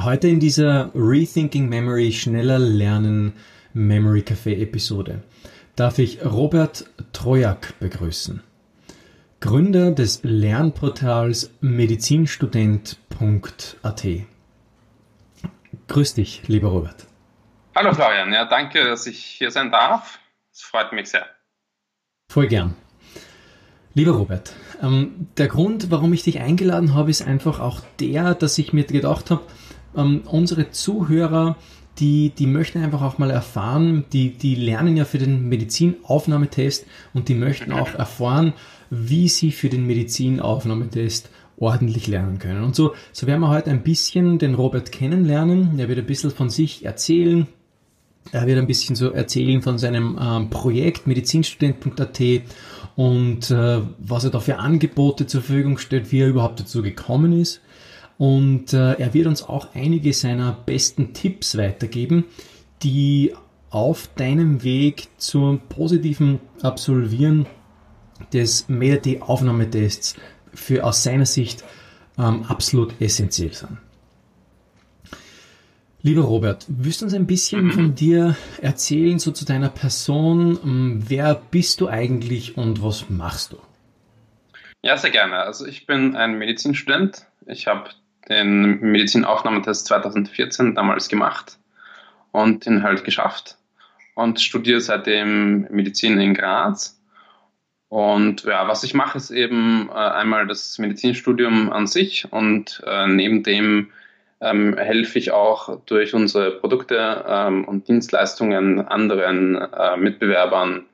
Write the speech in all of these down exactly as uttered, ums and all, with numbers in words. Heute in dieser Rethinking Memory, schneller lernen Memory Café Episode darf ich Robert Trojak begrüßen, Gründer des Lernportals medizinstudent punkt a t. Grüß dich, lieber Robert. Hallo Florian, ja, danke, dass ich hier sein darf. Es freut mich sehr. Voll gern. Lieber Robert, ähm, der Grund, warum ich dich eingeladen habe, ist einfach auch der, dass ich mir gedacht habe, ähm, unsere Zuhörer, die, die möchten einfach auch mal erfahren, die, die lernen ja für den Medizinaufnahmetest und die möchten auch erfahren, wie sie für den Medizinaufnahmetest ordentlich lernen können. Und so, so werden wir heute ein bisschen den Robert kennenlernen. Er wird ein bisschen von sich erzählen. Er wird ein bisschen so erzählen von seinem ähm, Projekt medizinstudent punkt a t und äh, was er da für Angebote zur Verfügung stellt, wie er überhaupt dazu gekommen ist. Und äh, er wird uns auch einige seiner besten Tipps weitergeben, die auf deinem Weg zum positiven Absolvieren des MedAT-Aufnahmetests für aus seiner Sicht ähm, absolut essentiell sind. Lieber Robert, willst du uns ein bisschen von dir erzählen, so zu deiner Person? Wer bist du eigentlich und was machst du? Ja, sehr gerne. Also ich bin ein Medizinstudent. Ich habe den Medizinaufnahmetest zweitausendvierzehn damals gemacht und ihn halt geschafft und studiere seitdem Medizin in Graz. Und ja, was ich mache, ist eben äh, einmal das Medizinstudium an sich und äh, neben dem ähm, helfe ich auch durch unsere Produkte ähm, und Dienstleistungen anderen äh, Mitbewerbern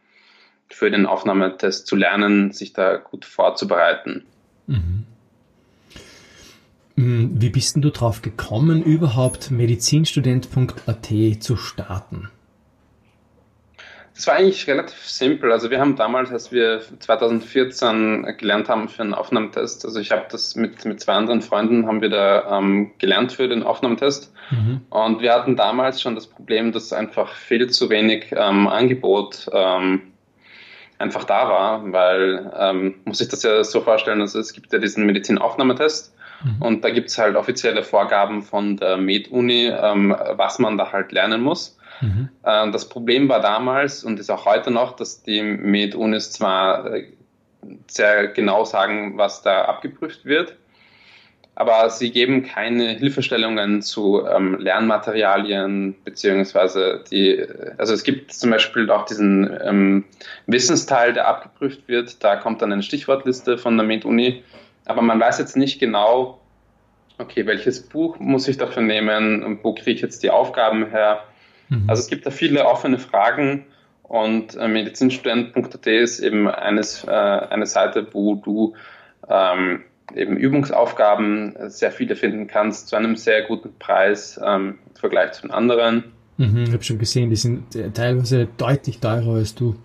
für den Aufnahmetest zu lernen, sich da gut vorzubereiten. Mhm. Wie bist denn du drauf gekommen, überhaupt medizinstudent punkt a t zu starten? Das war eigentlich relativ simpel. Also wir haben damals, als wir zweitausendvierzehn gelernt haben für einen Aufnahmetest, also ich habe das mit, mit zwei anderen Freunden, haben wir da ähm, gelernt für den Aufnahmetest. Mhm. Und wir hatten damals schon das Problem, dass einfach viel zu wenig ähm, Angebot ähm, einfach da war, weil ähm, muss ich das ja so vorstellen, also es gibt ja diesen Medizinaufnahmetest. Mhm. Und da gibt es halt offizielle Vorgaben von der MedUni, ähm, was man da halt lernen muss. Mhm. Das Problem war damals und ist auch heute noch, dass die MedUnis zwar sehr genau sagen, was da abgeprüft wird, aber sie geben keine Hilfestellungen zu ähm, Lernmaterialien, beziehungsweise die, also es gibt zum Beispiel auch diesen ähm, Wissensteil, der abgeprüft wird, da kommt dann eine Stichwortliste von der MedUni, aber man weiß jetzt nicht genau, okay, welches Buch muss ich dafür nehmen und wo kriege ich jetzt die Aufgaben her? Also es gibt da viele offene Fragen und äh, medizinstudent punkt a t ist eben eines, äh, eine Seite, wo du ähm, eben Übungsaufgaben sehr viele finden kannst zu einem sehr guten Preis ähm, im Vergleich zu den anderen. Mhm, ich habe schon gesehen, die sind teilweise deutlich teurer als du.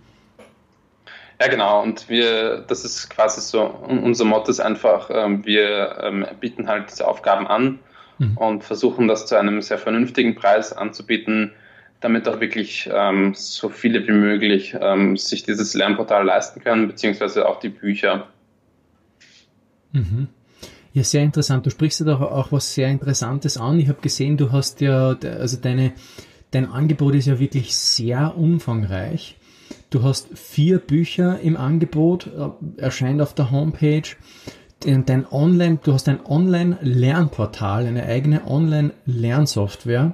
Ja genau, und wir, das ist quasi so, unser Motto ist einfach, ähm, wir ähm, bieten halt diese Aufgaben an mhm. und versuchen das zu einem sehr vernünftigen Preis anzubieten, damit auch wirklich ähm, so viele wie möglich ähm, sich dieses Lernportal leisten können, beziehungsweise auch die Bücher. Mhm. Ja, sehr interessant. Du sprichst ja doch auch was sehr Interessantes an. Ich habe gesehen, du hast ja, also deine, dein Angebot ist ja wirklich sehr umfangreich. Du hast vier Bücher im Angebot, erscheint auf der Homepage. Dein Online, du hast ein Online-Lernportal, eine eigene Online-Lernsoftware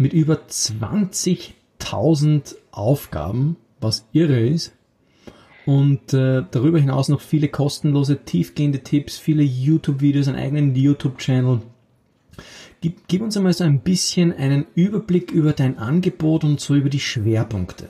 mit über zwanzigtausend Aufgaben, was irre ist. Und äh, darüber hinaus noch viele kostenlose, tiefgehende Tipps, viele YouTube-Videos, einen eigenen YouTube-Channel. Gib, gib uns einmal so ein bisschen einen Überblick über dein Angebot und so über die Schwerpunkte.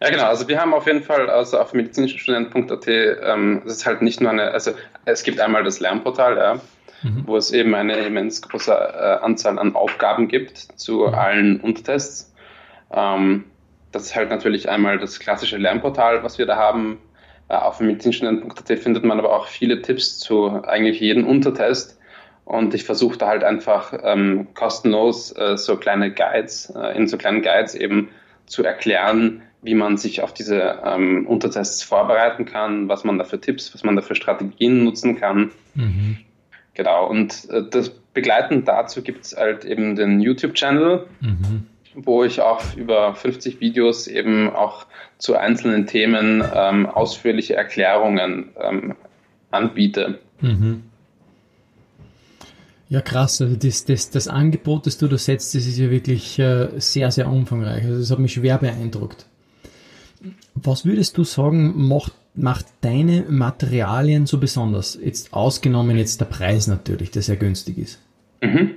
Ja genau, also wir haben auf jeden Fall, also auf medizinstudent punkt a t, ähm, das ist halt nicht nur eine, also es gibt einmal das Lernportal, ja. Mhm. wo es eben eine immens große äh, Anzahl an Aufgaben gibt zu mhm. allen Untertests. Ähm, das ist halt natürlich einmal das klassische Lernportal, was wir da haben. Äh, auf medizinstudent punkt a t findet man aber auch viele Tipps zu eigentlich jedem Untertest. Und ich versuche da halt einfach ähm, kostenlos äh, so kleine Guides, äh, in so kleinen Guides eben zu erklären, wie man sich auf diese ähm, Untertests vorbereiten kann, was man da für Tipps, was man da für Strategien nutzen kann. Mhm. Genau, und äh, das begleitend dazu gibt es halt eben den YouTube-Channel, mhm. wo ich auch über fünfzig Videos eben auch zu einzelnen Themen ähm, ausführliche Erklärungen ähm, anbiete. Mhm. Ja, krass. Also das, das, das Angebot, das du da setzt, das ist ja wirklich äh, sehr, sehr umfangreich. Also das hat mich schwer beeindruckt. Was würdest du sagen, macht, macht deine Materialien so besonders? Jetzt ausgenommen jetzt der Preis natürlich, der sehr günstig ist. Mhm.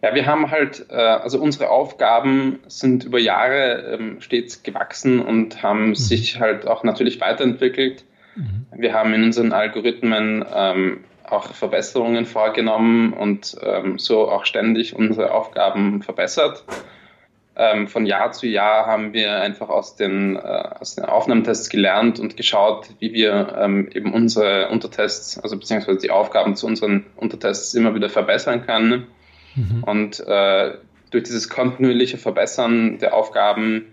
Ja, wir haben halt, also unsere Aufgaben sind über Jahre stets gewachsen und haben mhm. sich halt auch natürlich weiterentwickelt. Mhm. Wir haben in unseren Algorithmen auch Verbesserungen vorgenommen und so auch ständig unsere Aufgaben verbessert. Von Jahr zu Jahr haben wir einfach aus den, aus den Aufnahmetests gelernt und geschaut, wie wir eben unsere Untertests, also beziehungsweise die Aufgaben zu unseren Untertests immer wieder verbessern können. Und äh, durch dieses kontinuierliche Verbessern der Aufgaben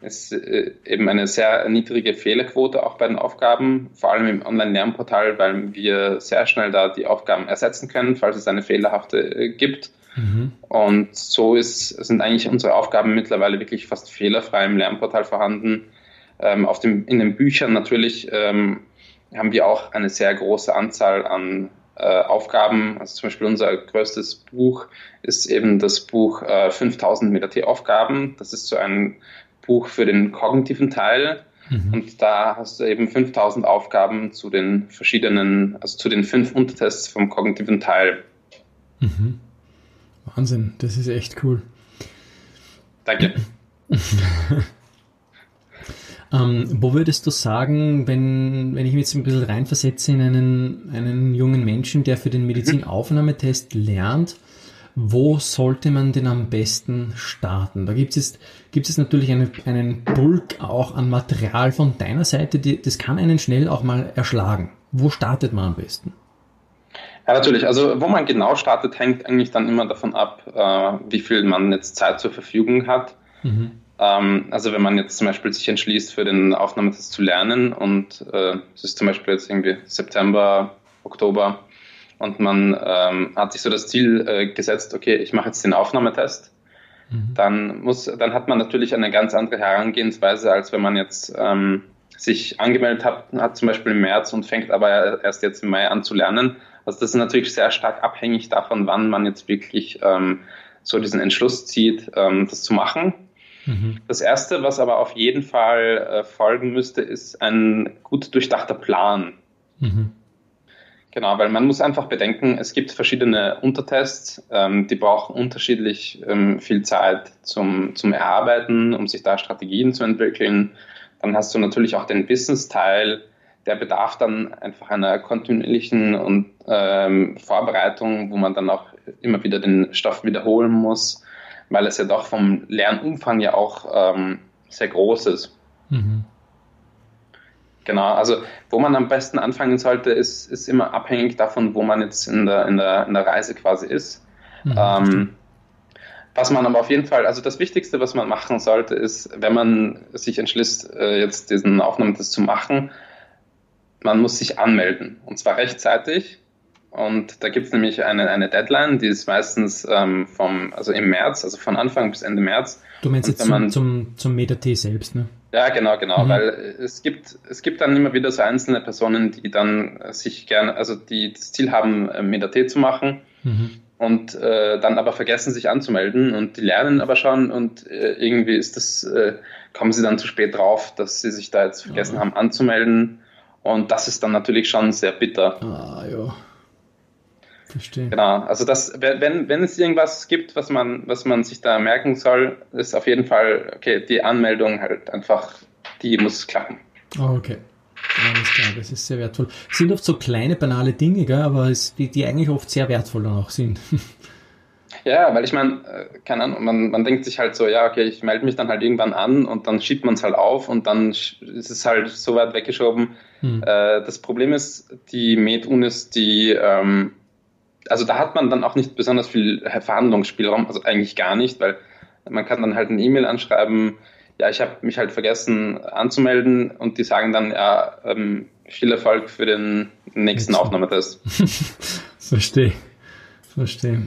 ist äh, eben eine sehr niedrige Fehlerquote auch bei den Aufgaben, vor allem im Online-Lernportal, weil wir sehr schnell da die Aufgaben ersetzen können, falls es eine fehlerhafte äh, gibt. Mhm. Und so ist, sind eigentlich unsere Aufgaben mittlerweile wirklich fast fehlerfrei im Lernportal vorhanden. Ähm, auf dem, in den Büchern natürlich ähm, haben wir auch eine sehr große Anzahl an Aufgaben, also zum Beispiel unser größtes Buch ist eben das Buch äh, fünftausend MedAT-Aufgaben. Das ist so ein Buch für den kognitiven Teil mhm. und da hast du eben fünftausend Aufgaben zu den verschiedenen, also zu den fünf Untertests vom kognitiven Teil. Mhm. Wahnsinn, das ist echt cool. Danke. Ähm, wo würdest du sagen, wenn, wenn ich mich jetzt ein bisschen reinversetze in einen, einen jungen Menschen, der für den Medizinaufnahmetest lernt, wo sollte man denn am besten starten? Da gibt es jetzt natürlich eine, einen Bulk auch an Material von deiner Seite, die, das kann einen schnell auch mal erschlagen. Wo startet man am besten? Ja, natürlich. Also wo man genau startet, hängt eigentlich dann immer davon ab, äh, wie viel man jetzt Zeit zur Verfügung hat. Mhm. Also wenn man jetzt zum Beispiel sich entschließt, für den Aufnahmetest zu lernen und äh, es ist zum Beispiel jetzt irgendwie September, Oktober und man ähm, hat sich so das Ziel äh, gesetzt, okay, ich mache jetzt den Aufnahmetest, mhm. dann muss, dann hat man natürlich eine ganz andere Herangehensweise, als wenn man jetzt ähm, sich angemeldet hat, hat zum Beispiel im März und fängt aber erst jetzt im Mai an zu lernen. Also das ist natürlich sehr stark abhängig davon, wann man jetzt wirklich ähm, so diesen Entschluss zieht, ähm, das zu machen. Das Erste, was aber auf jeden Fall äh, folgen müsste, ist ein gut durchdachter Plan. Mhm. Genau, weil man muss einfach bedenken, es gibt verschiedene Untertests, ähm, die brauchen unterschiedlich ähm, viel Zeit zum, zum Erarbeiten, um sich da Strategien zu entwickeln. Dann hast du natürlich auch den Business-Teil, der bedarf dann einfach einer kontinuierlichen und, ähm, Vorbereitung, wo man dann auch immer wieder den Stoff wiederholen muss, weil es ja doch vom Lernumfang ja auch ähm, sehr groß ist. Mhm. Genau, also wo man am besten anfangen sollte, ist, ist immer abhängig davon, wo man jetzt in der, in der, in der Reise quasi ist. Mhm. Ähm, was man aber auf jeden Fall, also das Wichtigste, was man machen sollte, ist, wenn man sich entschließt, äh, jetzt diesen Aufnahmetest zu machen, man muss sich anmelden, und zwar rechtzeitig. Und da gibt es nämlich eine, eine Deadline, die ist meistens ähm, vom, also im März, also von Anfang bis Ende März. Du meinst jetzt man, zum, zum MedAT selbst, ne? Ja, genau, genau, mhm. weil es gibt, es gibt dann immer wieder so einzelne Personen, die dann sich gerne, also die das Ziel haben, MedAT zu machen mhm. und äh, dann aber vergessen, sich anzumelden, und die lernen aber schon und äh, irgendwie ist das, äh, kommen sie dann zu spät drauf, dass sie sich da jetzt vergessen ja. haben anzumelden, und das ist dann natürlich schon sehr bitter. Ah, ja. Verstehe. Genau, also das, wenn, wenn es irgendwas gibt, was man, was man sich da merken soll, ist auf jeden Fall, okay, die Anmeldung halt einfach, die muss klappen. Oh, okay, alles klar, das ist sehr wertvoll. Es sind oft so kleine, banale Dinge, gell, aber es, die, die eigentlich oft sehr wertvoll dann auch sind. Ja, weil ich meine, keine Ahnung, man, man denkt sich halt so, ja, okay, ich melde mich dann halt irgendwann an und dann schiebt man es halt auf und dann ist es halt so weit weggeschoben. Hm. Das Problem ist, die MedUnis, die... Ähm, Also da hat man dann auch nicht besonders viel Verhandlungsspielraum, also eigentlich gar nicht, weil man kann dann halt eine E-Mail anschreiben, ja, ich habe mich halt vergessen anzumelden, und die sagen dann, ja, ähm, viel Erfolg für den nächsten Aufnahmetest. Verstehe. Verstehe.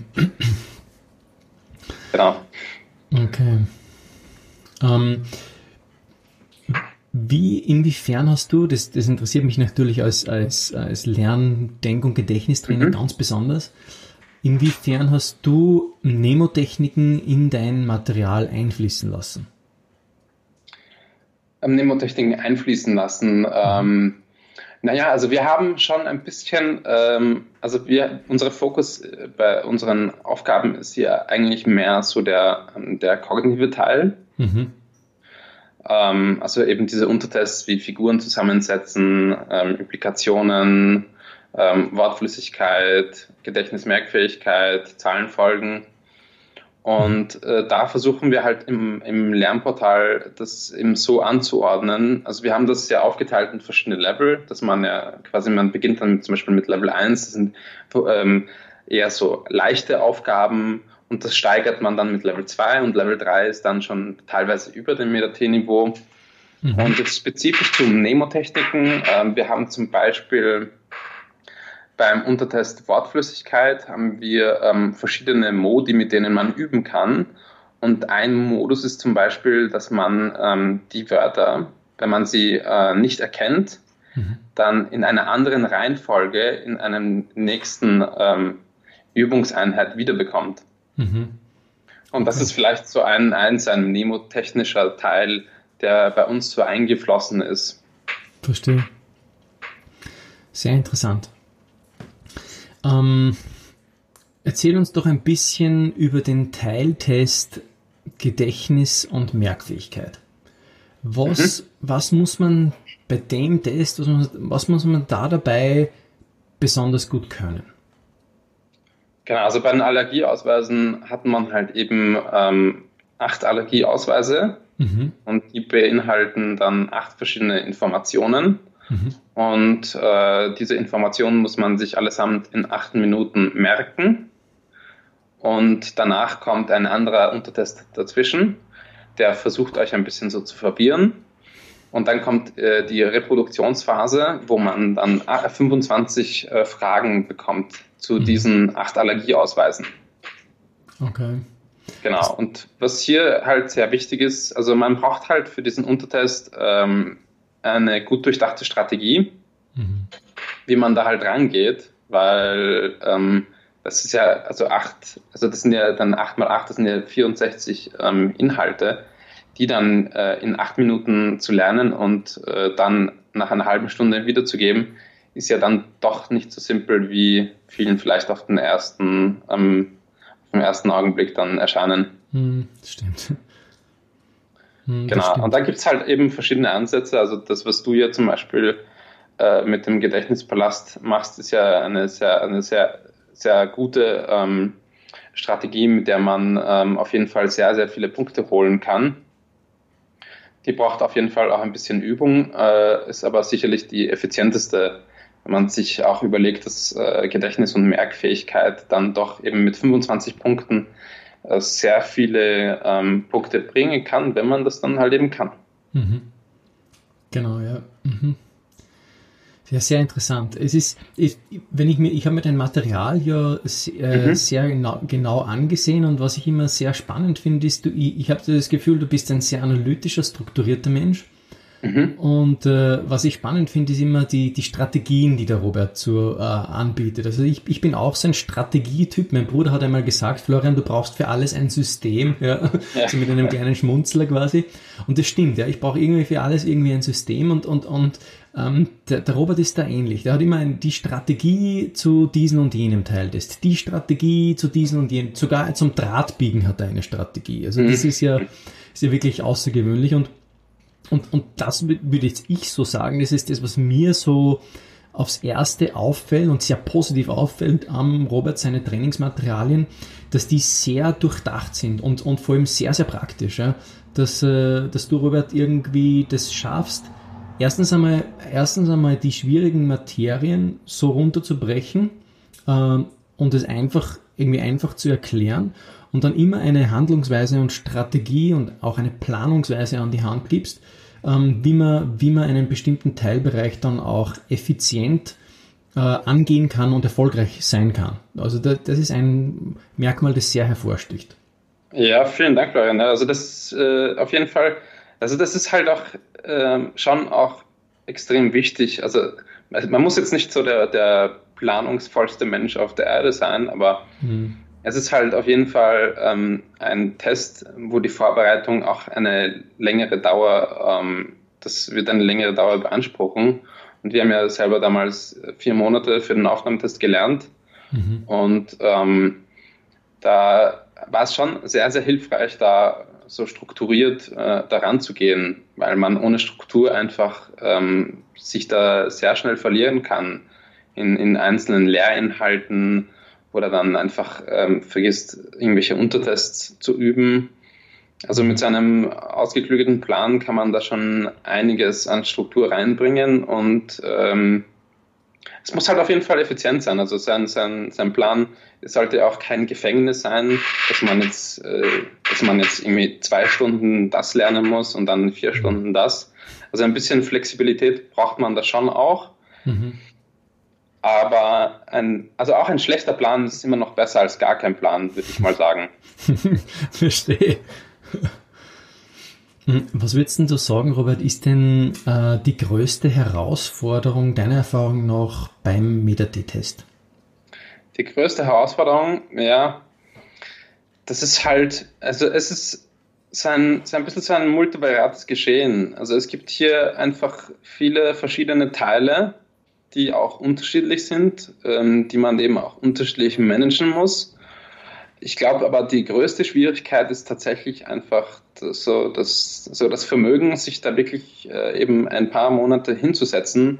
Genau. Okay. Ähm, wie, inwiefern hast du, das, das interessiert mich natürlich als, als, als Lern-, Denk- und Gedächtnistrainer mhm. ganz besonders, inwiefern hast du Mnemotechniken in dein Material einfließen lassen? Mnemotechniken einfließen lassen? Ähm, naja, also wir haben schon ein bisschen, ähm, also wir, unser Fokus bei unseren Aufgaben ist hier eigentlich mehr so der, der kognitive Teil. Mhm. Ähm, also eben diese Untertests wie Figuren zusammensetzen, ähm, Implikationen, ähm, Wortflüssigkeit, Gedächtnismerkfähigkeit, Zahlenfolgen. Und äh, da versuchen wir halt im, im Lernportal das eben so anzuordnen. Also wir haben das ja aufgeteilt in verschiedene Level, dass man ja quasi, man beginnt dann zum Beispiel mit Level eins, das sind ähm, eher so leichte Aufgaben und das steigert man dann mit Level zwei und Level drei ist dann schon teilweise über dem MedAT-Niveau. Mhm. Und jetzt spezifisch zu Mnemotechniken, äh, wir haben zum Beispiel... Beim Untertest Wortflüssigkeit haben wir ähm, verschiedene Modi, mit denen man üben kann. Und ein Modus ist zum Beispiel, dass man ähm, die Wörter, wenn man sie äh, nicht erkennt, mhm. dann in einer anderen Reihenfolge in einem nächsten ähm, Übungseinheit wiederbekommt. Mhm. Und das okay. ist vielleicht so ein, ein, ein mnemotechnischer Teil, der bei uns so eingeflossen ist. Verstehe. Sehr interessant. Ähm, erzähl uns doch ein bisschen über den Teiltest Gedächtnis und Merkfähigkeit. Was, mhm. was muss man bei dem Test, was muss, was muss man da dabei besonders gut können? Genau, also bei den Allergieausweisen hat man halt eben ähm, acht Allergieausweise mhm. und die beinhalten dann acht verschiedene Informationen. Und äh, diese Informationen muss man sich allesamt in acht Minuten merken. Und danach kommt ein anderer Untertest dazwischen, der versucht euch ein bisschen so zu verwirren. Und dann kommt äh, die Reproduktionsphase, wo man dann fünfundzwanzig äh, Fragen bekommt zu mhm. diesen acht Allergieausweisen. Okay. Genau. Und was hier halt sehr wichtig ist, also man braucht halt für diesen Untertest ähm, eine gut durchdachte Strategie, mhm. wie man da halt rangeht, weil ähm, das ist ja, also acht, also das sind ja dann acht mal acht, das sind ja vierundsechzig ähm, Inhalte, die dann äh, in acht Minuten zu lernen und äh, dann nach einer halben Stunde wiederzugeben, ist ja dann doch nicht so simpel, wie vielen vielleicht auf den ersten, ähm, auf den ersten Augenblick dann erscheinen. Mhm, stimmt. Genau, und da gibt es halt eben verschiedene Ansätze. Also das, was du ja zum Beispiel äh, mit dem Gedächtnispalast machst, ist ja eine sehr, eine sehr, sehr gute ähm, Strategie, mit der man ähm, auf jeden Fall sehr, sehr viele Punkte holen kann. Die braucht auf jeden Fall auch ein bisschen Übung, äh, ist aber sicherlich die effizienteste, wenn man sich auch überlegt, dass äh, Gedächtnis und Merkfähigkeit dann doch eben mit fünfundzwanzig Punkten sehr viele ähm, Punkte bringen kann, wenn man das dann halt eben kann. Mhm. Genau, ja. Mhm. Ja, sehr interessant. Es ist, ich, wenn ich mir, ich habe mir dein Material ja äh, mhm. sehr genau, genau angesehen und was ich immer sehr spannend finde, ist, du, ich, ich habe das Gefühl, du bist ein sehr analytischer, strukturierter Mensch. Mhm. Und äh, was ich spannend finde, ist immer die, die Strategien, die der Robert zu, äh, anbietet. Also ich, ich bin auch so ein Strategietyp. Mein Bruder hat einmal gesagt, Florian, du brauchst für alles ein System, ja, ja. so mit einem kleinen Schmunzler quasi. Und das stimmt, ja, ich brauche irgendwie für alles irgendwie ein System und, und, und ähm, der, der Robert ist da ähnlich. Der hat immer ein, die Strategie zu diesem und jenem Teiltest, die Strategie zu diesem und jenem, sogar zum Drahtbiegen hat er eine Strategie. Also mhm. das ist ja, ist ja wirklich außergewöhnlich und Und, und das würde jetzt ich so sagen, das ist das, was mir so aufs Erste auffällt und sehr positiv auffällt am Robert, seine Trainingsmaterialien, dass die sehr durchdacht sind und, und vor allem sehr, sehr praktisch. Ja? Dass, dass du, Robert, irgendwie das schaffst, erstens einmal, erstens einmal die schwierigen Materien so runterzubrechen ähm, und es einfach irgendwie einfach zu erklären und dann immer eine Handlungsweise und Strategie und auch eine Planungsweise an die Hand gibst, ähm, wie man, wie man einen bestimmten Teilbereich dann auch effizient äh, angehen kann und erfolgreich sein kann. Also da, das ist ein Merkmal, das sehr hervorsticht. Ja, vielen Dank, Florian. Also das äh, auf jeden Fall, also das ist halt auch äh, schon auch extrem wichtig. Also man muss jetzt nicht so der, der planungsvollste Mensch auf der Erde sein, aber mhm. es ist halt auf jeden Fall ähm, ein Test, wo die Vorbereitung auch eine längere Dauer, ähm, das wird eine längere Dauer beanspruchen. Und wir haben ja selber damals vier Monate für den Aufnahmetest gelernt. Mhm. Und ähm, da war es schon sehr, sehr hilfreich, da so strukturiert äh, daran zu gehen, weil man ohne Struktur einfach ähm, sich da sehr schnell verlieren kann in, in einzelnen Lehrinhalten oder dann einfach ähm, vergisst, irgendwelche Untertests zu üben. Also mit seinem ausgeklügelten Plan kann man da schon einiges an Struktur reinbringen und ähm, es muss halt auf jeden Fall effizient sein. Also sein, sein, sein Plan sollte auch kein Gefängnis sein, dass man jetzt, äh, dass man jetzt irgendwie zwei Stunden das lernen muss und dann vier Stunden das. Also ein bisschen Flexibilität braucht man da schon auch. Mhm. Aber ein, also auch ein schlechter Plan ist immer noch besser als gar kein Plan, würde ich mal sagen. Verstehe. Was würdest denn du sagen, Robert, ist denn äh, die größte Herausforderung deiner Erfahrung nach beim MedAT-Test? Die größte Herausforderung, ja, das ist halt, also es ist so ein, so ein bisschen so ein multivariates Geschehen. Also es gibt hier einfach viele verschiedene Teile, die auch unterschiedlich sind, ähm, die man eben auch unterschiedlich managen muss. Ich glaube aber, die größte Schwierigkeit ist tatsächlich einfach so das, so das Vermögen, sich da wirklich äh, eben ein paar Monate hinzusetzen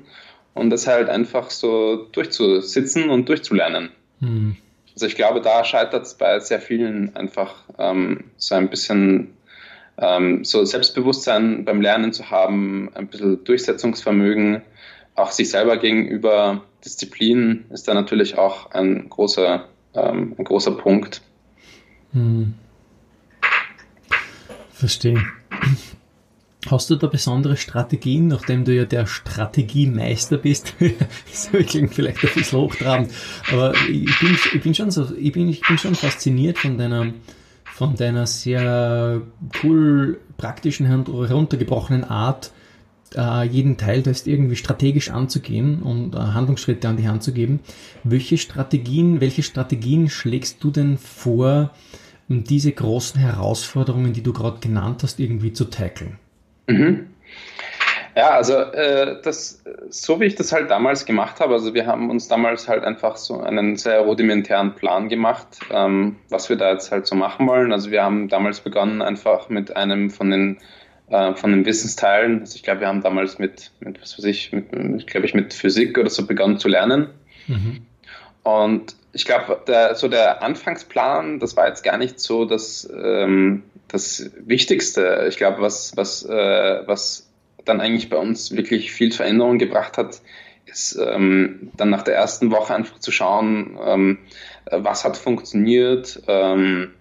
und das halt einfach so durchzusitzen und durchzulernen. Mhm. Also ich glaube, da scheitert es bei sehr vielen einfach ähm, so ein bisschen ähm, so Selbstbewusstsein beim Lernen zu haben, ein bisschen Durchsetzungsvermögen, auch sich selber gegenüber. Disziplin ist da natürlich auch ein großer, ähm, ein großer Punkt. Hm. Verstehe. Hast du da besondere Strategien, nachdem du ja der Strategiemeister bist? Das klingt vielleicht ein bisschen hochtrabend, aber ich bin, ich bin schon so, ich bin, ich bin schon fasziniert von deiner, von deiner sehr cool, praktischen, heruntergebrochenen Art, jeden Teiltest irgendwie strategisch anzugehen und Handlungsschritte an die Hand zu geben. Welche Strategien, welche Strategien schlägst du denn vor, um diese großen Herausforderungen, die du gerade genannt hast, irgendwie zu tackeln? Mhm. Ja, also äh, das, so wie ich das halt damals gemacht habe, also wir haben uns damals halt einfach so einen sehr rudimentären Plan gemacht, ähm, was wir da jetzt halt so machen wollen. Also wir haben damals begonnen einfach mit einem von den von den Wissensteilen. Also ich glaube, wir haben damals mit, mit was weiß ich, mit, mit, glaube ich, mit Physik oder so begonnen zu lernen. Mhm. Und ich glaube, der, so der Anfangsplan, das war jetzt gar nicht so das, ähm, das Wichtigste. Ich glaube, was, was, äh, was dann eigentlich bei uns wirklich viel Veränderung gebracht hat, ist ähm, dann nach der ersten Woche einfach zu schauen, ähm, was hat funktioniert, ähm,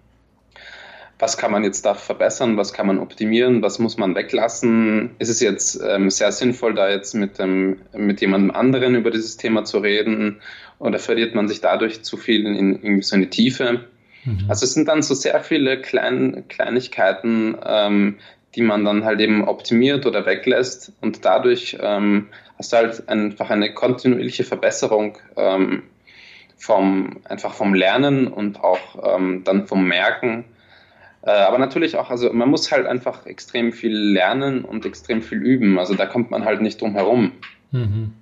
was kann man jetzt da verbessern, was kann man optimieren, was muss man weglassen? Ist es jetzt ähm, sehr sinnvoll, da jetzt mit, ähm, mit jemandem anderen über dieses Thema zu reden oder verliert man sich dadurch zu viel in, in so eine Tiefe? Mhm. Also es sind dann so sehr viele Klein, Kleinigkeiten, ähm, die man dann halt eben optimiert oder weglässt und dadurch ähm, hast du halt einfach eine kontinuierliche Verbesserung ähm, vom, einfach vom Lernen und auch ähm, dann vom Merken. Aber natürlich auch, also man muss halt einfach extrem viel lernen und extrem viel üben. Also da kommt man halt nicht drum herum. Mhm.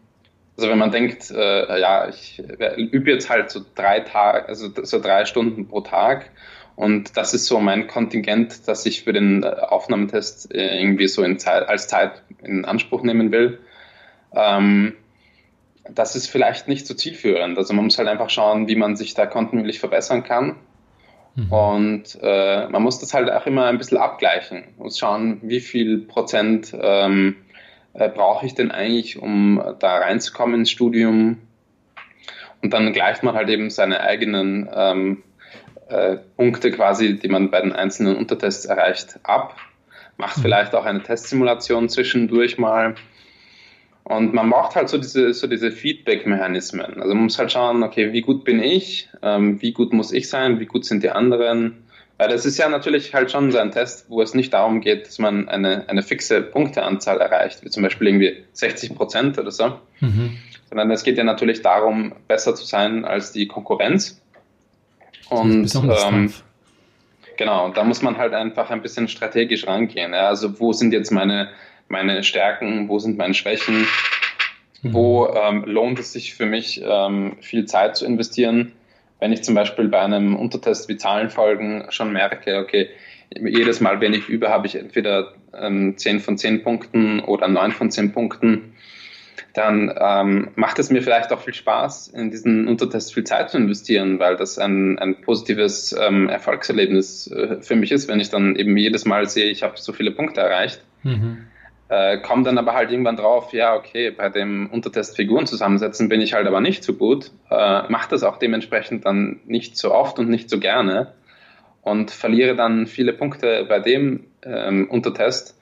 Also wenn man denkt, äh, ja, ich übe jetzt halt so drei Tage, also so drei Stunden pro Tag und das ist so mein Kontingent, das ich für den Aufnahmetest irgendwie so in Zeit, als Zeit in Anspruch nehmen will. Ähm, das ist vielleicht nicht so zielführend. Also man muss halt einfach schauen, wie man sich da kontinuierlich verbessern kann. Und äh, man muss das halt auch immer ein bisschen abgleichen. Man muss schauen, wie viel Prozent ähm, äh, brauche ich denn eigentlich, um da reinzukommen ins Studium. Und dann gleicht man halt eben seine eigenen ähm, äh, Punkte quasi, die man bei den einzelnen Untertests erreicht, ab. macht vielleicht auch eine Testsimulation zwischendurch mal. Und man braucht halt so diese, so diese Feedback-Mechanismen. Also man muss halt schauen, okay, wie gut bin ich, ähm, wie gut muss ich sein, wie gut sind die anderen. Weil das ist ja natürlich halt schon so ein Test, wo es nicht darum geht, dass man eine, eine fixe Punkteanzahl erreicht, wie zum Beispiel irgendwie sechzig Prozent oder so, mhm. sondern es geht ja natürlich darum, besser zu sein als die Konkurrenz. Und ähm, genau, und da muss man halt einfach ein bisschen strategisch rangehen. Ja? Also wo sind jetzt meine, meine Stärken, wo sind meine Schwächen, mhm. wo ähm, lohnt es sich für mich, ähm, viel Zeit zu investieren? Wenn ich zum Beispiel bei einem Untertest wie Zahlenfolgen schon merke, okay, jedes Mal, wenn ich übe, habe ich entweder ähm, zehn von zehn Punkten oder neun von zehn Punkten, dann ähm, macht es mir vielleicht auch viel Spaß, in diesen Untertest viel Zeit zu investieren, weil das ein, ein positives ähm, Erfolgserlebnis äh, für mich ist, wenn ich dann eben jedes Mal sehe, ich habe so viele Punkte erreicht. Mhm. Äh, komme dann aber halt irgendwann drauf, ja, okay, bei dem Untertest Figuren zusammensetzen bin ich halt aber nicht so gut, äh, mache das auch dementsprechend dann nicht so oft und nicht so gerne und verliere dann viele Punkte bei dem ähm, Untertest,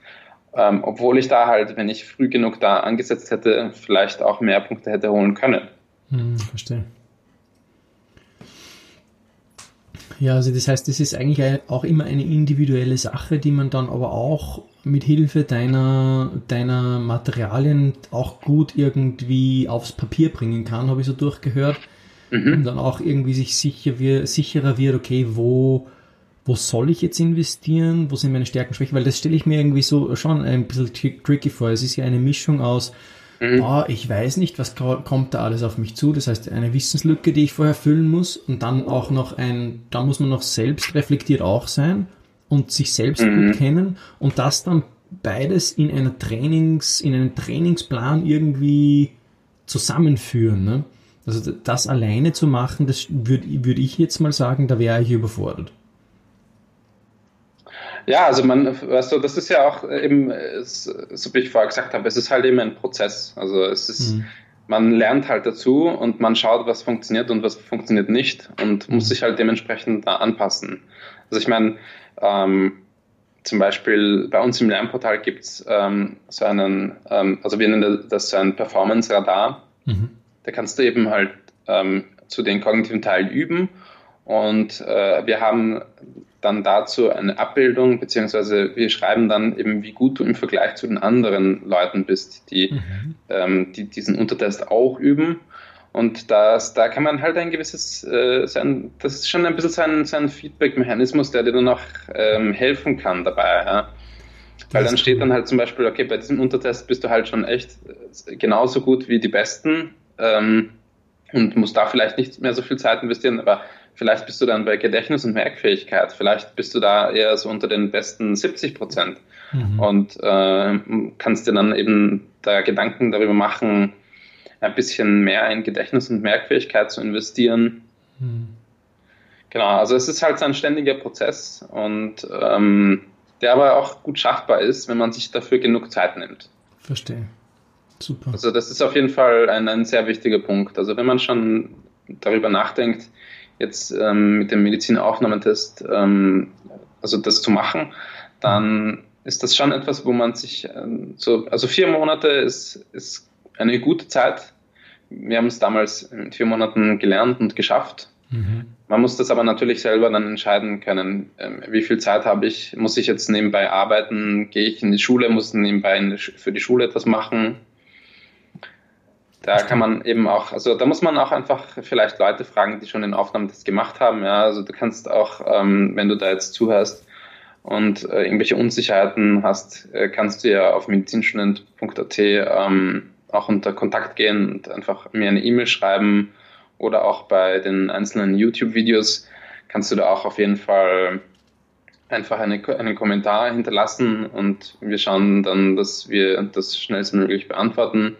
ähm, obwohl ich da halt, wenn ich früh genug da angesetzt hätte, vielleicht auch mehr Punkte hätte holen können. Hm, verstehe. Ja, also das heißt, das ist eigentlich auch immer eine individuelle Sache, die man dann aber auch mit Hilfe deiner, deiner Materialien auch gut irgendwie aufs Papier bringen kann, habe ich so durchgehört. Mhm. Und dann auch irgendwie sich sicher wir, sicherer wird, okay, wo, wo soll ich jetzt investieren, wo sind meine Stärken, Schwächen, weil das stelle ich mir irgendwie so schon ein bisschen tricky vor. Es ist ja eine Mischung aus, mhm. oh, ich weiß nicht, was kommt da alles auf mich zu, das heißt eine Wissenslücke, die ich vorher füllen muss und dann auch noch ein, da muss man noch selbst reflektiert auch sein und sich selbst mhm. gut kennen und das dann beides in einer Trainings, in einem Trainingsplan irgendwie zusammenführen, ne? Also das alleine zu machen, das würde würd ich jetzt mal sagen, da wäre ich überfordert. Ja, also man, weißt du, das ist ja auch eben, so wie ich vorher gesagt habe, es ist halt eben ein Prozess. Also es ist, mhm. man lernt halt dazu und man schaut, was funktioniert und was funktioniert nicht und muss sich halt dementsprechend da anpassen. Also ich meine, ähm, zum Beispiel bei uns im Lernportal gibt es ähm, so einen, ähm, also wir nennen das so ein Performance-Radar. Mhm. Da kannst du eben halt ähm, zu den kognitiven Teilen üben und äh, wir haben dann dazu eine Abbildung, beziehungsweise wir schreiben dann eben, wie gut du im Vergleich zu den anderen Leuten bist, die, mhm. ähm, die diesen Untertest auch üben. Und das, da kann man halt ein gewisses, äh, sein, das ist schon ein bisschen sein, sein Feedback-Mechanismus, der dir dann auch ähm, helfen kann dabei. Ja? Weil dann steht dann halt zum Beispiel, okay, bei diesem Untertest bist du halt schon echt genauso gut wie die Besten ähm, und musst da vielleicht nicht mehr so viel Zeit investieren, aber vielleicht bist du dann bei Gedächtnis und Merkfähigkeit, vielleicht bist du da eher so unter den besten siebzig Prozent mhm. und äh, kannst dir dann eben da Gedanken darüber machen, ein bisschen mehr in Gedächtnis und Merkfähigkeit zu investieren. Mhm. Genau, also es ist halt so ein ständiger Prozess und ähm, der aber auch gut schaffbar ist, wenn man sich dafür genug Zeit nimmt. Verstehe. Super. Also das ist auf jeden Fall ein, ein sehr wichtiger Punkt. Also wenn man schon darüber nachdenkt, jetzt ähm, mit dem Medizinaufnahmetest, ähm, also das zu machen, dann ist das schon etwas, wo man sich, ähm, so, also vier Monate ist, ist eine gute Zeit. Wir haben es damals mit vier Monaten gelernt und geschafft. Mhm. Man muss das aber natürlich selber dann entscheiden können, ähm, wie viel Zeit habe ich, muss ich jetzt nebenbei arbeiten, gehe ich in die Schule, muss nebenbei in die, für die Schule etwas machen. Da kann man eben auch, also da muss man auch einfach vielleicht Leute fragen, die schon den Aufnahmetest gemacht haben. Ja, also du kannst auch, ähm, wenn du da jetzt zuhörst und äh, irgendwelche Unsicherheiten hast, äh, kannst du ja auf medizinstudent punkt a t ähm, auch unter Kontakt gehen und einfach mir eine E-Mail schreiben oder auch bei den einzelnen YouTube-Videos kannst du da auch auf jeden Fall einfach eine, einen Kommentar hinterlassen und wir schauen dann, dass wir das schnellstmöglich beantworten.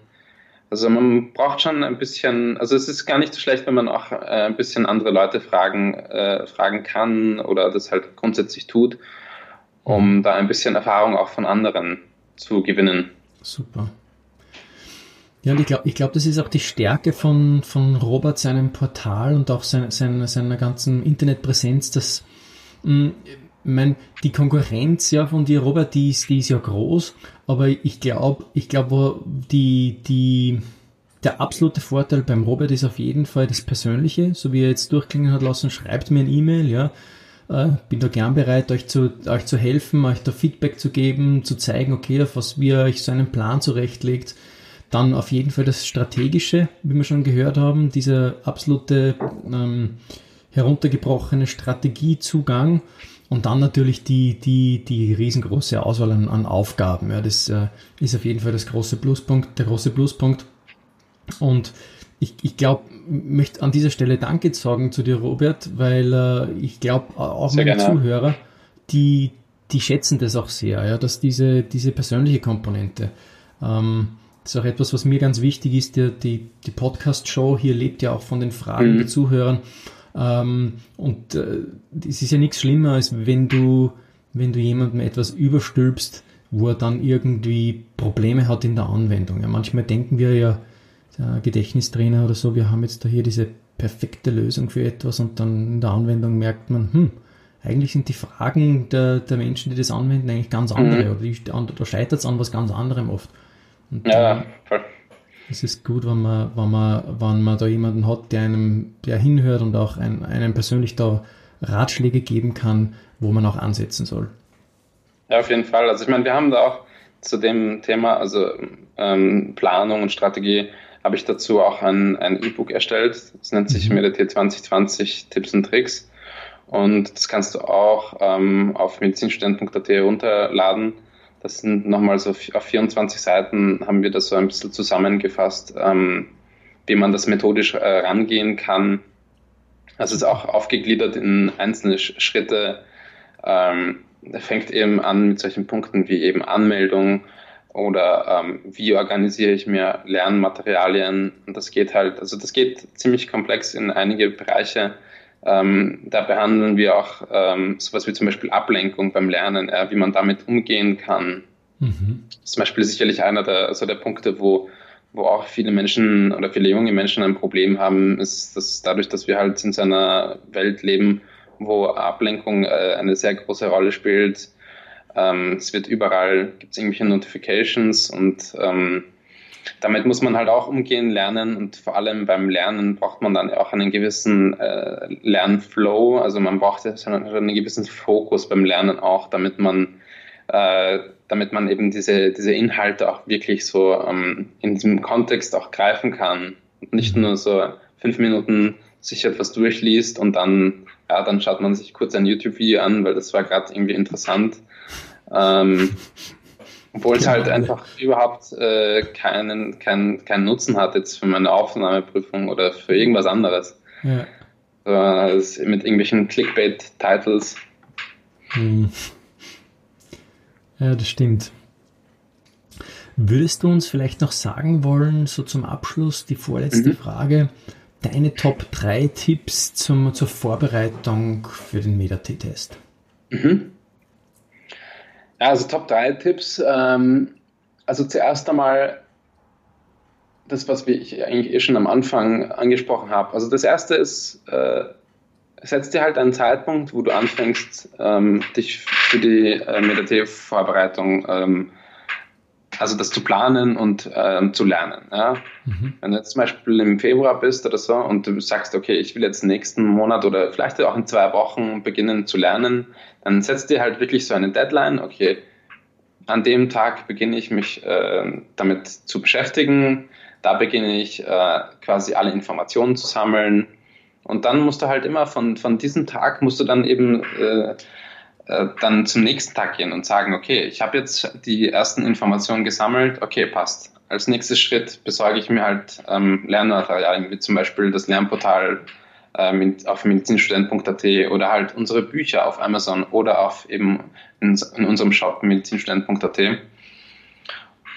Also man braucht schon ein bisschen, also es ist gar nicht so schlecht, wenn man auch ein bisschen andere Leute fragen, äh, fragen kann oder das halt grundsätzlich tut, um da ein bisschen Erfahrung auch von anderen zu gewinnen. Super. Ja, und ich glaube, ich glaub, das ist auch die Stärke von, von Robert, seinem Portal und auch seiner, seiner, seiner ganzen Internetpräsenz, dass mh, Ich meine, die Konkurrenz ja von dir, Robert, die ist, die ist ja groß, aber ich glaube, ich glaube, die, die, der absolute Vorteil beim Robert ist auf jeden Fall das Persönliche, so wie er jetzt durchklingen hat lassen, schreibt mir ein E-Mail, ja. Äh, bin da gern bereit, euch zu, euch zu helfen, euch da Feedback zu geben, zu zeigen, okay, auf was wir euch so einen Plan zurechtlegt. Dann auf jeden Fall das Strategische, wie wir schon gehört haben, dieser absolute ähm, heruntergebrochene Strategiezugang und dann natürlich die, die, die riesengroße Auswahl an, an Aufgaben. Ja, das äh, ist auf jeden Fall das große Pluspunkt, der große Pluspunkt. Und ich, ich glaube, möchte an dieser Stelle Danke sagen zu dir, Robert, weil äh, ich glaube, auch sehr meine gerne. Zuhörer, die, die schätzen das auch sehr, ja, dass diese, diese persönliche Komponente, ähm, das ist auch etwas, was mir ganz wichtig ist, die, die, die Podcast-Show hier lebt ja auch von den Fragen mhm. der Zuhörer, ähm, und äh, es ist ja nichts schlimmer, als wenn du, wenn du jemandem etwas überstülpst, wo er dann irgendwie Probleme hat in der Anwendung. Ja, manchmal denken wir ja, Gedächtnistrainer oder so, wir haben jetzt da hier diese perfekte Lösung für etwas und dann in der Anwendung merkt man, hm, eigentlich sind die Fragen der, der Menschen, die das anwenden, eigentlich ganz andere mhm. oder die, da scheitert es an was ganz anderem oft. Und ja, voll. Es ist gut, wenn man, wenn man, wenn man da jemanden hat, der einem, der hinhört und auch einem, einem persönlich da Ratschläge geben kann, wo man auch ansetzen soll. Ja, auf jeden Fall. Also ich meine, wir haben da auch zu dem Thema, also ähm, Planung und Strategie, habe ich dazu auch ein, ein E-Book erstellt. Das nennt sich MedAT zwanzig zwanzig Tipps und Tricks. Und das kannst du auch ähm, auf medizinstudent punkt a t runterladen. Das sind nochmal so auf vierundzwanzig Seiten, haben wir das so ein bisschen zusammengefasst, ähm, wie man das methodisch äh, rangehen kann. Das ist auch aufgegliedert in einzelne Schritte. Ähm, fängt eben an mit solchen Punkten wie eben Anmeldung, oder ähm, wie organisiere ich mir Lernmaterialien, und das geht halt, also das geht ziemlich komplex in einige Bereiche. Ähm, da behandeln wir auch ähm, sowas wie zum Beispiel Ablenkung beim Lernen, äh, wie man damit umgehen kann. Mhm. Zum Beispiel sicherlich einer der, also der Punkte, wo, wo auch viele Menschen oder viele junge Menschen ein Problem haben, ist, dass dadurch, dass wir halt in so einer Welt leben, wo Ablenkung äh, eine sehr große Rolle spielt. Ähm, es wird überall, gibt es irgendwelche Notifications, und ähm, damit muss man halt auch umgehen, lernen, und vor allem beim Lernen braucht man dann auch einen gewissen äh, Lernflow, also man braucht einen gewissen Fokus beim Lernen auch, damit man, äh, damit man eben diese, diese Inhalte auch wirklich so ähm, in diesem Kontext auch greifen kann und nicht nur so fünf Minuten sich etwas durchliest und dann, ja, dann schaut man sich kurz ein YouTube-Video an, weil das war gerade irgendwie interessant. Ähm, obwohl es halt einfach überhaupt äh, keinen, keinen, keinen Nutzen hat jetzt für meine Aufnahmeprüfung oder für irgendwas anderes. Ja. Also mit irgendwelchen Clickbait-Titles. Hm. Ja, das stimmt. Würdest du uns vielleicht noch sagen wollen, so zum Abschluss, die vorletzte mhm. Frage, deine Top drei Tipps zum, zur Vorbereitung für den MedAT-Test? Mhm. Also Top drei Tipps, ähm, also zuerst einmal das, was ich eigentlich eh schon am Anfang angesprochen habe. Also das erste ist, äh, setz dir halt einen Zeitpunkt, wo du anfängst, ähm, dich für die äh, MedAT-Vorbereitung, ähm, also das zu planen und ähm, zu lernen. Ja? Mhm. Wenn du jetzt zum Beispiel im Februar bist oder so und du sagst, okay, ich will jetzt nächsten Monat oder vielleicht auch in zwei Wochen beginnen zu lernen, dann setzt dir halt wirklich so eine Deadline, okay, an dem Tag beginne ich mich äh, damit zu beschäftigen, da beginne ich äh, quasi alle Informationen zu sammeln, und dann musst du halt immer von, von diesem Tag musst du dann eben äh, äh, dann zum nächsten Tag gehen und sagen, okay, ich habe jetzt die ersten Informationen gesammelt, okay, passt. Als nächstes Schritt besorge ich mir halt ähm, Lernmaterialien, wie zum Beispiel das Lernportal auf medizinstudent punkt a t oder halt unsere Bücher auf Amazon oder auf eben in, in unserem Shop medizinstudent punkt a t.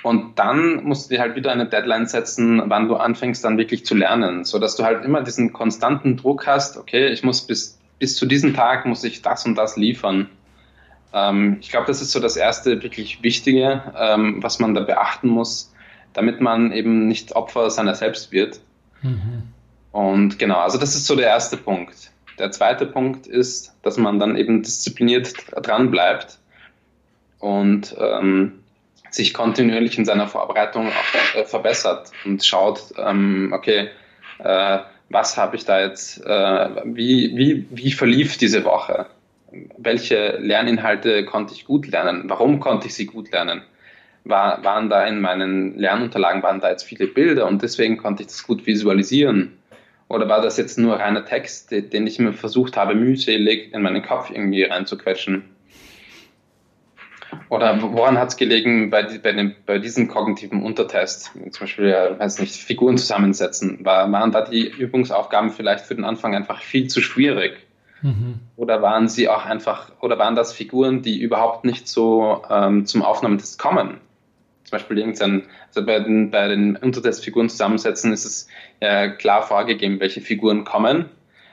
Und dann musst du dir halt wieder eine Deadline setzen, wann du anfängst dann wirklich zu lernen, sodass du halt immer diesen konstanten Druck hast, okay, ich muss bis, bis zu diesem Tag muss ich das und das liefern. Ähm, ich glaube, das ist so das erste wirklich Wichtige, ähm, was man da beachten muss, damit man eben nicht Opfer seiner selbst wird. Mhm. Und genau, also das ist so der erste Punkt. Der zweite Punkt ist, dass man dann eben diszipliniert dran bleibt und ähm, sich kontinuierlich in seiner Vorbereitung auch, äh, verbessert und schaut, ähm, okay, äh, was habe ich da jetzt, äh, wie, wie, wie verlief diese Woche? Welche Lerninhalte konnte ich gut lernen? Warum konnte ich sie gut lernen? War, waren da in meinen Lernunterlagen, waren da jetzt viele Bilder und deswegen konnte ich das gut visualisieren? Oder war das jetzt nur reiner Text, den ich mir versucht habe, mühselig in meinen Kopf irgendwie reinzuquetschen? Oder woran hat es gelegen bei, bei, dem, bei diesem kognitiven Untertest? Zum Beispiel, weiß nicht, Figuren zusammensetzen. War, waren da die Übungsaufgaben vielleicht für den Anfang einfach viel zu schwierig? Mhm. Oder waren sie auch einfach, oder waren das Figuren, die überhaupt nicht so ähm, zum Aufnahmetest kommen? Zum Beispiel irgendein, also bei den, bei den Untertestfiguren zusammensetzen ist es äh, klar vorgegeben, welche Figuren kommen.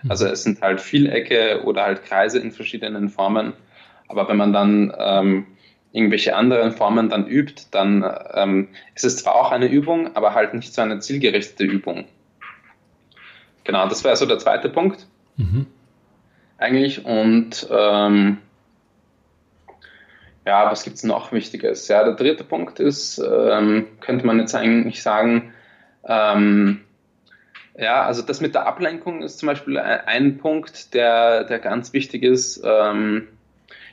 Also es sind halt Vielecke oder halt Kreise in verschiedenen Formen. Aber wenn man dann ähm, irgendwelche anderen Formen dann übt, dann ähm, ist es zwar auch eine Übung, aber halt nicht so eine zielgerichtete Übung. Genau, das wäre so der zweite Punkt. Mhm. Eigentlich und ähm, ja, was gibt es noch Wichtiges? Ja, der dritte Punkt ist, ähm, könnte man jetzt eigentlich sagen, ähm, ja, also das mit der Ablenkung ist zum Beispiel ein Punkt, der, der ganz wichtig ist. Ähm,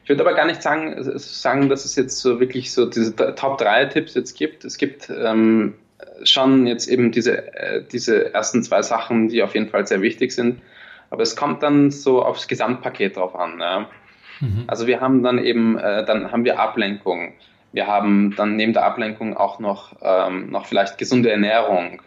ich würde aber gar nicht sagen, sagen, dass es jetzt so wirklich so diese Top drei Tipps jetzt gibt. Es gibt ähm, schon jetzt eben diese, äh, diese ersten zwei Sachen, die auf jeden Fall sehr wichtig sind. Aber es kommt dann so aufs Gesamtpaket drauf an, ja. Also wir haben dann eben, äh, dann haben wir Ablenkung. Wir haben dann neben der Ablenkung auch noch, ähm, noch vielleicht gesunde Ernährung.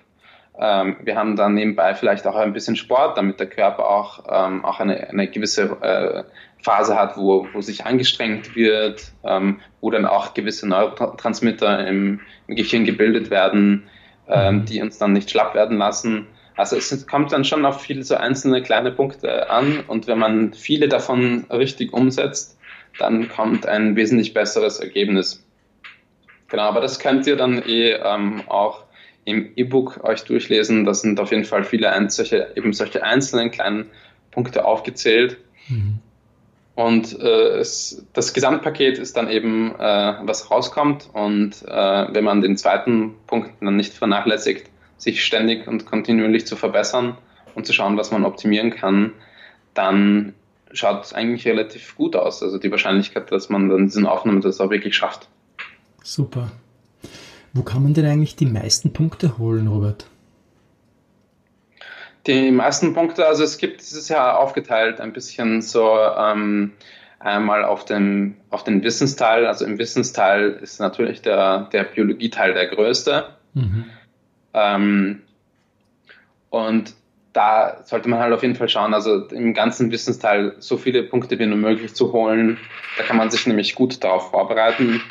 Ähm, wir haben dann nebenbei vielleicht auch ein bisschen Sport, damit der Körper auch, ähm, auch eine, eine gewisse äh, Phase hat, wo, wo sich angestrengt wird, ähm, wo dann auch gewisse Neurotransmitter im, im Gehirn gebildet werden, ähm, die uns dann nicht schlapp werden lassen. Also es kommt dann schon auf viele so einzelne kleine Punkte an und wenn man viele davon richtig umsetzt, dann kommt ein wesentlich besseres Ergebnis. Genau, aber das könnt ihr dann eh ähm, auch im E-Book euch durchlesen. Da sind auf jeden Fall viele ein, solche, eben solche einzelnen kleinen Punkte aufgezählt. Mhm. Und äh, es, das Gesamtpaket ist dann eben, äh, was rauskommt und äh, wenn man den zweiten Punkt dann nicht vernachlässigt, sich ständig und kontinuierlich zu verbessern und zu schauen, was man optimieren kann, dann schaut es eigentlich relativ gut aus. Also die Wahrscheinlichkeit, dass man dann diesen Aufnahmetest auch wirklich schafft. Super. Wo kann man denn eigentlich die meisten Punkte holen, Robert? Die meisten Punkte, also es gibt dieses Jahr aufgeteilt ein bisschen so ähm, einmal auf den, auf den Wissensteil. Also im Wissensteil ist natürlich der, der Biologieteil der größte. Mhm. Ähm, und da sollte man halt auf jeden Fall schauen, also im ganzen Wissensteil so viele Punkte wie nur möglich zu holen. Da kann man sich nämlich gut darauf vorbereiten.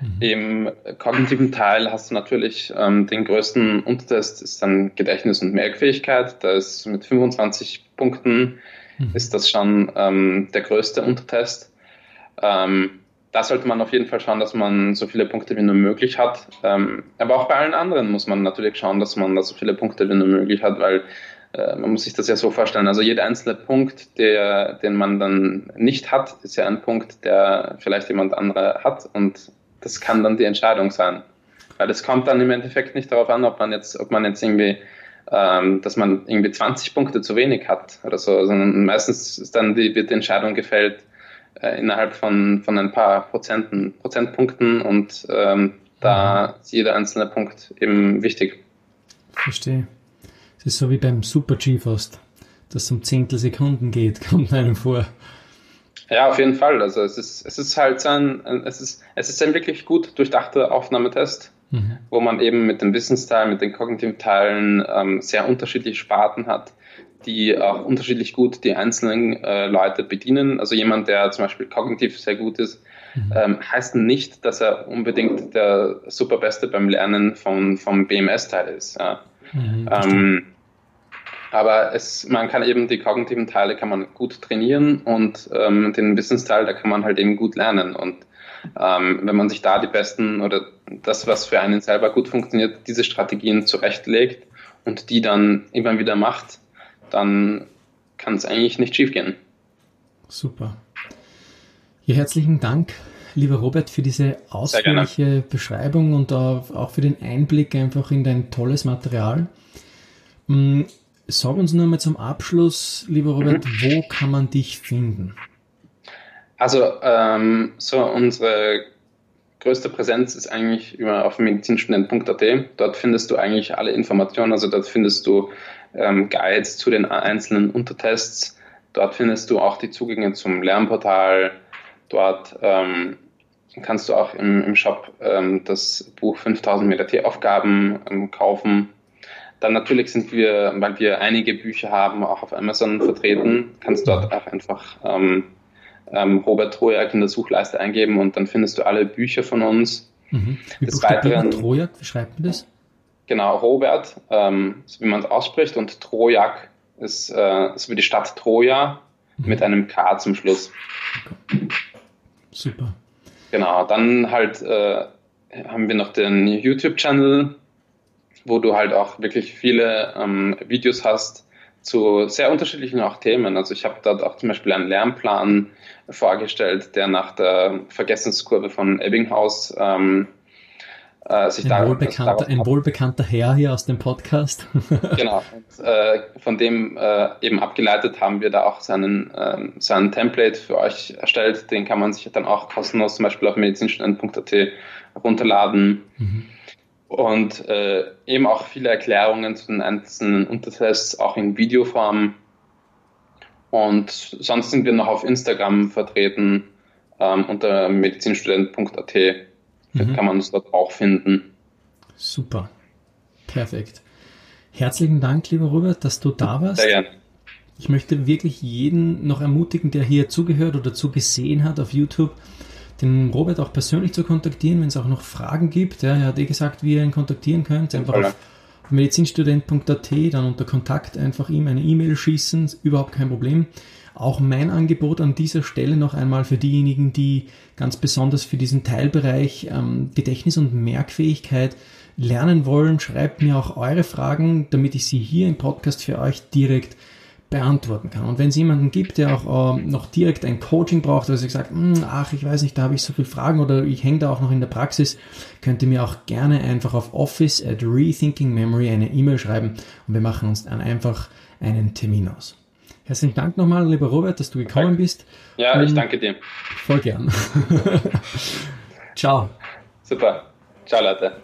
Mhm. Im kognitiven Teil hast du natürlich ähm, den größten Untertest, ist dann Gedächtnis und Merkfähigkeit. Da ist mit fünfundzwanzig Punkten mhm. ist das schon ähm, der größte Untertest. Ähm, Da sollte man auf jeden Fall schauen, dass man so viele Punkte wie nur möglich hat. Ähm, aber auch bei allen anderen muss man natürlich schauen, dass man da so viele Punkte wie nur möglich hat, weil äh, man muss sich das ja so vorstellen. Also jeder einzelne Punkt, der, den man dann nicht hat, ist ja ein Punkt, der vielleicht jemand andere hat und das kann dann die Entscheidung sein. Weil es kommt dann im Endeffekt nicht darauf an, ob man jetzt, ob man jetzt irgendwie, ähm, dass man irgendwie zwanzig Punkte zu wenig hat oder so. Also meistens ist dann die, wird die Entscheidung gefällt, innerhalb von, von ein paar Prozenten, Prozentpunkten und ähm, da ist jeder einzelne Punkt eben wichtig. Verstehe. Es ist so wie beim Super-G fast, das um Zehntelsekunden geht, kommt einem vor. Ja, auf jeden Fall. Also es ist, es ist halt ein, es ist, es ist ein wirklich gut durchdachter Aufnahmetest, mhm. wo man eben mit dem Wissensteil, mit den kognitiven Teilen ähm, sehr unterschiedliche Sparten hat, die auch unterschiedlich gut die einzelnen äh, Leute bedienen. Also jemand, der zum Beispiel kognitiv sehr gut ist, mhm. ähm, heißt nicht, dass er unbedingt der Superbeste beim Lernen vom, vom B M S-Teil ist. Ja. Mhm, ähm, aber es, man kann eben die kognitiven Teile kann man gut trainieren und ähm, den Wissensteil, da kann man halt eben gut lernen. Und ähm, wenn man sich da die besten oder das, was für einen selber gut funktioniert, diese Strategien zurechtlegt und die dann immer wieder macht, dann kann es eigentlich nicht schief gehen. Super. Ja, herzlichen Dank, lieber Robert, für diese ausführliche Beschreibung und auch für den Einblick einfach in dein tolles Material. Sag uns nur mal zum Abschluss, lieber Robert, mhm. wo kann man dich finden? Also ähm, so unsere größte Präsenz ist eigentlich über auf medizinstudent punkt a t. Dort findest du eigentlich alle Informationen, also dort findest du ähm, Guides zu den einzelnen Untertests, dort findest du auch die Zugänge zum Lernportal, dort ähm, kannst du auch im, im Shop ähm, das Buch fünftausend MedAT-Aufgaben ähm, kaufen. Dann natürlich sind wir, weil wir einige Bücher haben, auch auf Amazon vertreten, kannst dort auch einfach ähm, ähm, Robert Trojak in der Suchleiste eingeben und dann findest du alle Bücher von uns. Mhm. Wie des Weiteren, Trojak, wie schreibt man das? Genau, Robert, ähm, so wie man es ausspricht, und Trojak ist, äh, ist wie die Stadt Troja mhm. mit einem K zum Schluss. Okay. Super. Genau, dann halt äh, haben wir noch den YouTube-Channel, wo du halt auch wirklich viele ähm, Videos hast zu sehr unterschiedlichen auch Themen. Also ich habe dort auch zum Beispiel einen Lernplan vorgestellt, der nach der Vergessenskurve von Ebbinghaus ähm, äh, sich da... Ein wohlbekannter Herr hier aus dem Podcast. Genau, und, äh, von dem äh, eben abgeleitet haben wir da auch seinen, äh, seinen Template für euch erstellt. Den kann man sich dann auch kostenlos zum Beispiel auf medizinstudent punkt a t runterladen. Mhm. Und äh, eben auch viele Erklärungen zu den einzelnen Untertests, auch in Videoform. Und sonst sind wir noch auf Instagram vertreten, ähm, unter medizinstudent punkt a t. Mhm. Kann man uns dort auch finden. Super, perfekt. Herzlichen Dank, lieber Robert, dass du da warst. Sehr gerne. Ich möchte wirklich jeden noch ermutigen, der hier zugehört oder zugesehen hat auf YouTube, den Robert auch persönlich zu kontaktieren, wenn es auch noch Fragen gibt. Ja, er hat eh gesagt, wie ihr ihn kontaktieren könnt. Einfach auf medizinstudent punkt a t, dann unter Kontakt einfach ihm eine E-Mail schießen, überhaupt kein Problem. Auch mein Angebot an dieser Stelle noch einmal für diejenigen, die ganz besonders für diesen Teilbereich ähm, Gedächtnis und Merkfähigkeit lernen wollen, schreibt mir auch eure Fragen, damit ich sie hier im Podcast für euch direkt beantworten kann. Und wenn es jemanden gibt, der auch äh, noch direkt ein Coaching braucht, also sagt, ach, ich weiß nicht, da habe ich so viele Fragen oder ich hänge da auch noch in der Praxis, könnt ihr mir auch gerne einfach auf office at rethinking memory eine E-Mail schreiben und wir machen uns dann einfach einen Termin aus. Herzlichen Dank nochmal, lieber Robert, dass du gekommen danke. bist. Ja, ähm, ich danke dir. Voll gern. Ciao. Super. Ciao, Leute.